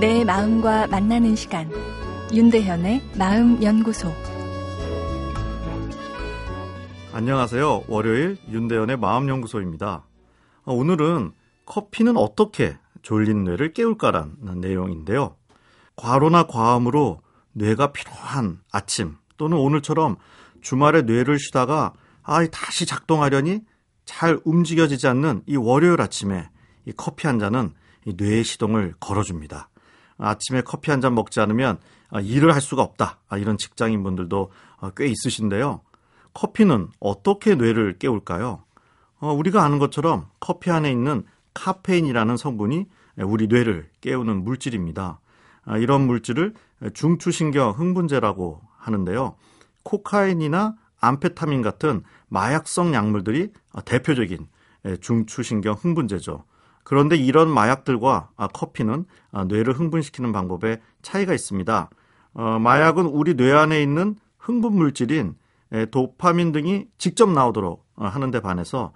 내 마음과 만나는 시간, 윤대현의 마음 연구소. 안녕하세요. 월요일 윤대현의 마음 연구소입니다. 오늘은 커피는 어떻게 졸린 뇌를 깨울까라는 내용인데요. 과로나 과음으로 뇌가 피로한 아침 또는 오늘처럼 주말에 뇌를 쉬다가 다시 작동하려니 잘 움직여지지 않는 이 월요일 아침에 이 커피 한 잔은 이 뇌의 시동을 걸어줍니다. 아침에 커피 한 잔 먹지 않으면 일을 할 수가 없다, 이런 직장인분들도 꽤 있으신데요. 커피는 어떻게 뇌를 깨울까요? 우리가 아는 것처럼 커피 안에 있는 카페인이라는 성분이 우리 뇌를 깨우는 물질입니다. 이런 물질을 중추신경 흥분제라고 하는데요. 코카인이나 암페타민 같은 마약성 약물들이 대표적인 중추신경 흥분제죠. 그런데 이런 마약들과 커피는 뇌를 흥분시키는 방법에 차이가 있습니다. 마약은 우리 뇌 안에 있는 흥분 물질인 도파민 등이 직접 나오도록 하는데 반해서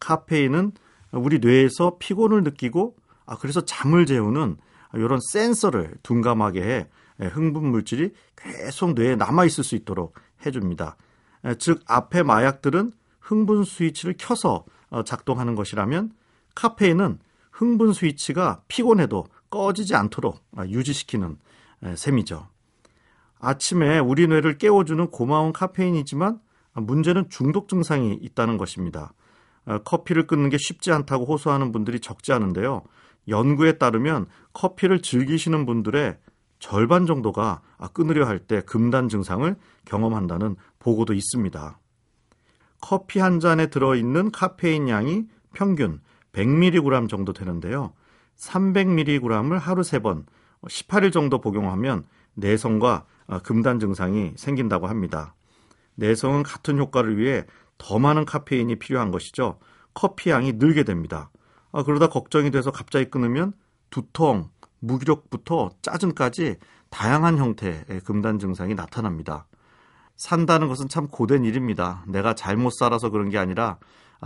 카페인은 우리 뇌에서 피곤을 느끼고 그래서 잠을 재우는 이런 센서를 둔감하게 해 흥분 물질이 계속 뇌에 남아있을 수 있도록 해줍니다. 즉 앞에 마약들은 흥분 스위치를 켜서 작동하는 것이라면 카페인은 흥분 스위치가 피곤해도 꺼지지 않도록 유지시키는 셈이죠. 아침에 우리 뇌를 깨워주는 고마운 카페인이지만 문제는 중독 증상이 있다는 것입니다. 커피를 끊는 게 쉽지 않다고 호소하는 분들이 적지 않은데요. 연구에 따르면 커피를 즐기시는 분들의 절반 정도가 끊으려 할 때 금단 증상을 경험한다는 보고도 있습니다. 커피 한 잔에 들어있는 카페인 양이 평균 100mg 정도 되는데요. 300mg을 하루 3번, 18일 정도 복용하면 내성과 금단 증상이 생긴다고 합니다. 내성은 같은 효과를 위해 더 많은 카페인이 필요한 것이죠. 커피 양이 늘게 됩니다. 그러다 걱정이 돼서 갑자기 끊으면 두통, 무기력부터 짜증까지 다양한 형태의 금단 증상이 나타납니다. 산다는 것은 참 고된 일입니다. 내가 잘못 살아서 그런 게 아니라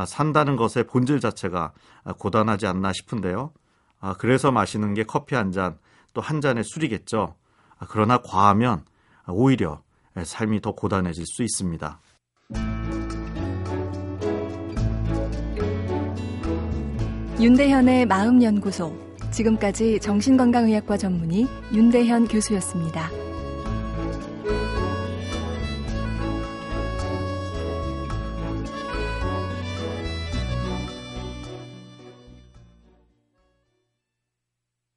산다는 것의 본질 자체가 고단하지 않나 싶은데요. 그래서 마시는 게 커피 한 잔, 또 한 잔의 술이겠죠. 그러나 과하면 오히려 삶이 더 고단해질 수 있습니다. 윤대현의 마음연구소. 지금까지 정신건강의학과 전문의 윤대현 교수였습니다.